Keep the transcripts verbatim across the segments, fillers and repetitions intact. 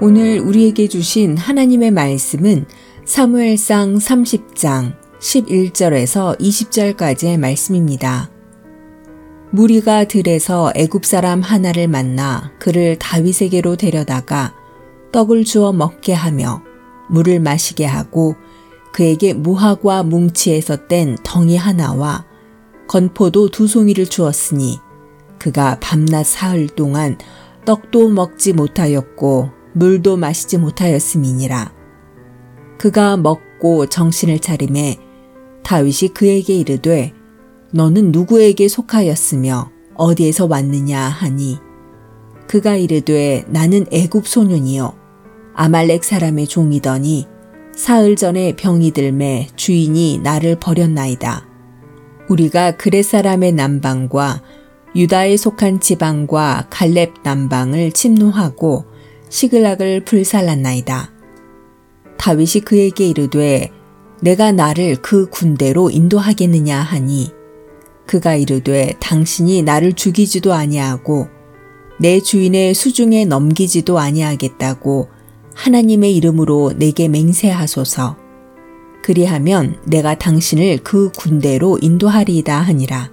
오늘 우리에게 주신 하나님의 말씀은 사무엘상 삼십 장 십일 절에서 이십 절까지의 말씀입니다. 무리가 들에서 애굽 사람 하나를 만나 그를 다윗에게로 데려다가 떡을 주어 먹게 하며 물을 마시게 하고 그에게 무화과 뭉치에서 뗀 덩이 하나와 건포도 두 송이를 주었으니 그가 밤낮 사흘 동안 떡도 먹지 못하였고 물도 마시지 못하였음이니라. 그가 먹고 정신을 차림에 다윗이 그에게 이르되 너는 누구에게 속하였으며 어디에서 왔느냐 하니 그가 이르되 나는 애굽 소년이요 아말렉 사람의 종이더니 사흘 전에 병이 들매 주인이 나를 버렸나이다. 우리가 그렛 사람의 남방과 유다에 속한 지방과 갈렙 남방을 침노하고 시글락을 불살랐나이다. 다윗이 그에게 이르되 내가 나를 그 군대로 인도하겠느냐 하니 그가 이르되 당신이 나를 죽이지도 아니하고 내 주인의 수중에 넘기지도 아니하겠다고 하나님의 이름으로 내게 맹세하소서. 그리하면 내가 당신을 그 군대로 인도하리이다 하니라.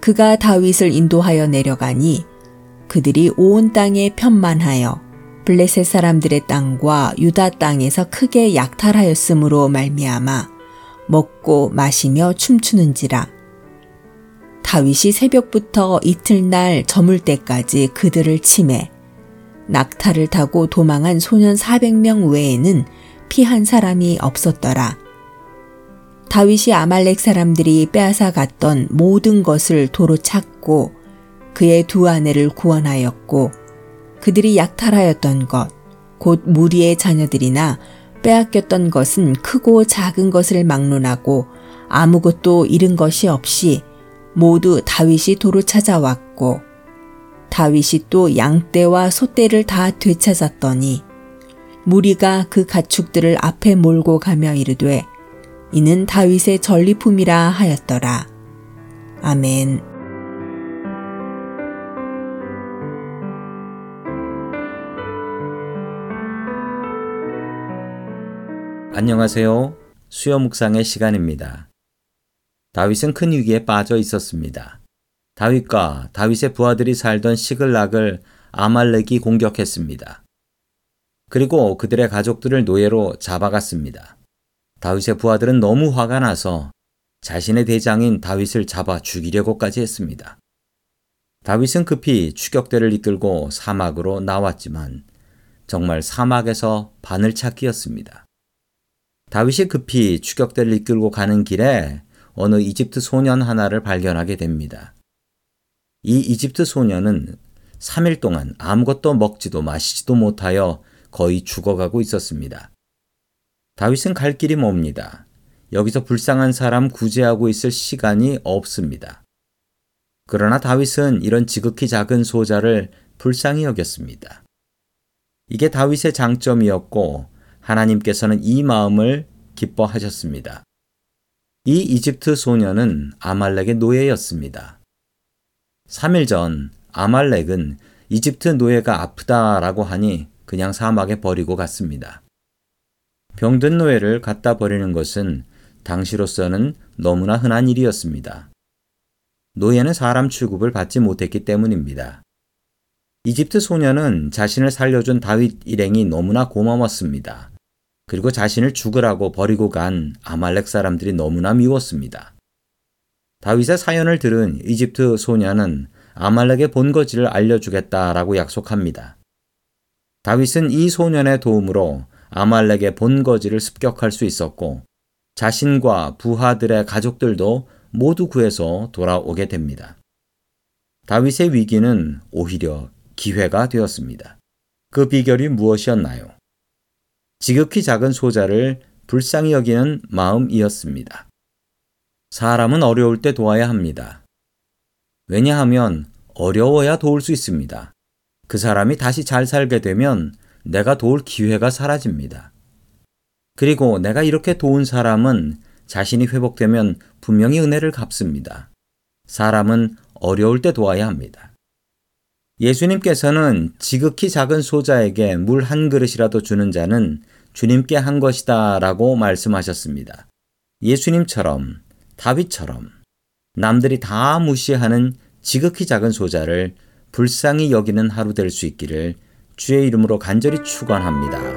그가 다윗을 인도하여 내려가니 그들이 온 땅에 편만하여 블레셋 사람들의 땅과 유다 땅에서 크게 약탈하였으므로 말미암아 먹고 마시며 춤추는지라. 다윗이 새벽부터 이틀날 저물 때까지 그들을 치매 낙타를 타고 도망한 소년 사백 명 외에는 피한 사람이 없었더라. 다윗이 아말렉 사람들이 빼앗아 갔던 모든 것을 도로 찾고 그의 두 아내를 구원하였고 그들이 약탈하였던 것, 곧 무리의 자녀들이나 빼앗겼던 것은 크고 작은 것을 막론하고 아무것도 잃은 것이 없이 모두 다윗이 도로 찾아왔고 다윗이 또 양떼와 소떼를 다 되찾았더니 무리가 그 가축들을 앞에 몰고 가며 이르되 이는 다윗의 전리품이라 하였더라. 아멘. 안녕하세요. 수요 묵상의 시간입니다. 다윗은 큰 위기에 빠져 있었습니다. 다윗과 다윗의 부하들이 살던 시글락을 아말렉이 공격했습니다. 그리고 그들의 가족들을 노예로 잡아갔습니다. 다윗의 부하들은 너무 화가 나서 자신의 대장인 다윗을 잡아 죽이려고까지 했습니다. 다윗은 급히 추격대를 이끌고 사막으로 나왔지만 정말 사막에서 바늘 찾기였습니다. 다윗이 급히 추격대를 이끌고 가는 길에 어느 이집트 소년 하나를 발견하게 됩니다. 이 이집트 소년은 삼 일 동안 아무것도 먹지도 마시지도 못하여 거의 죽어가고 있었습니다. 다윗은 갈 길이 멉니다. 여기서 불쌍한 사람 구제하고 있을 시간이 없습니다. 그러나 다윗은 이런 지극히 작은 소자를 불쌍히 여겼습니다. 이게 다윗의 장점이었고 하나님께서는 이 마음을 기뻐하셨습니다. 이 이집트 소녀는 아말렉의 노예였습니다. 삼 일 전 아말렉은 이집트 노예가 아프다라고 하니 그냥 사막에 버리고 갔습니다. 병든 노예를 갖다 버리는 것은 당시로서는 너무나 흔한 일이었습니다. 노예는 사람 취급을 받지 못했기 때문입니다. 이집트 소녀는 자신을 살려준 다윗 일행이 너무나 고마웠습니다. 그리고 자신을 죽으라고 버리고 간 아말렉 사람들이 너무나 미웠습니다. 다윗의 사연을 들은 이집트 소녀는 아말렉의 본거지를 알려주겠다라고 약속합니다. 다윗은 이 소년의 도움으로 아말렉의 본거지를 습격할 수 있었고 자신과 부하들의 가족들도 모두 구해서 돌아오게 됩니다. 다윗의 위기는 오히려 기회가 되었습니다. 그 비결이 무엇이었나요? 지극히 작은 소자를 불쌍히 여기는 마음이었습니다. 사람은 어려울 때 도와야 합니다. 왜냐하면 어려워야 도울 수 있습니다. 그 사람이 다시 잘 살게 되면 내가 도울 기회가 사라집니다. 그리고 내가 이렇게 도운 사람은 자신이 회복되면 분명히 은혜를 갚습니다. 사람은 어려울 때 도와야 합니다. 예수님께서는 지극히 작은 소자에게 물 한 그릇이라도 주는 자는 주님께 한 것이다 라고 말씀하셨습니다. 예수님처럼, 다윗처럼 남들이 다 무시하는 지극히 작은 소자를 불쌍히 여기는 하루 될 수 있기를 주의 이름으로 간절히 축원합니다.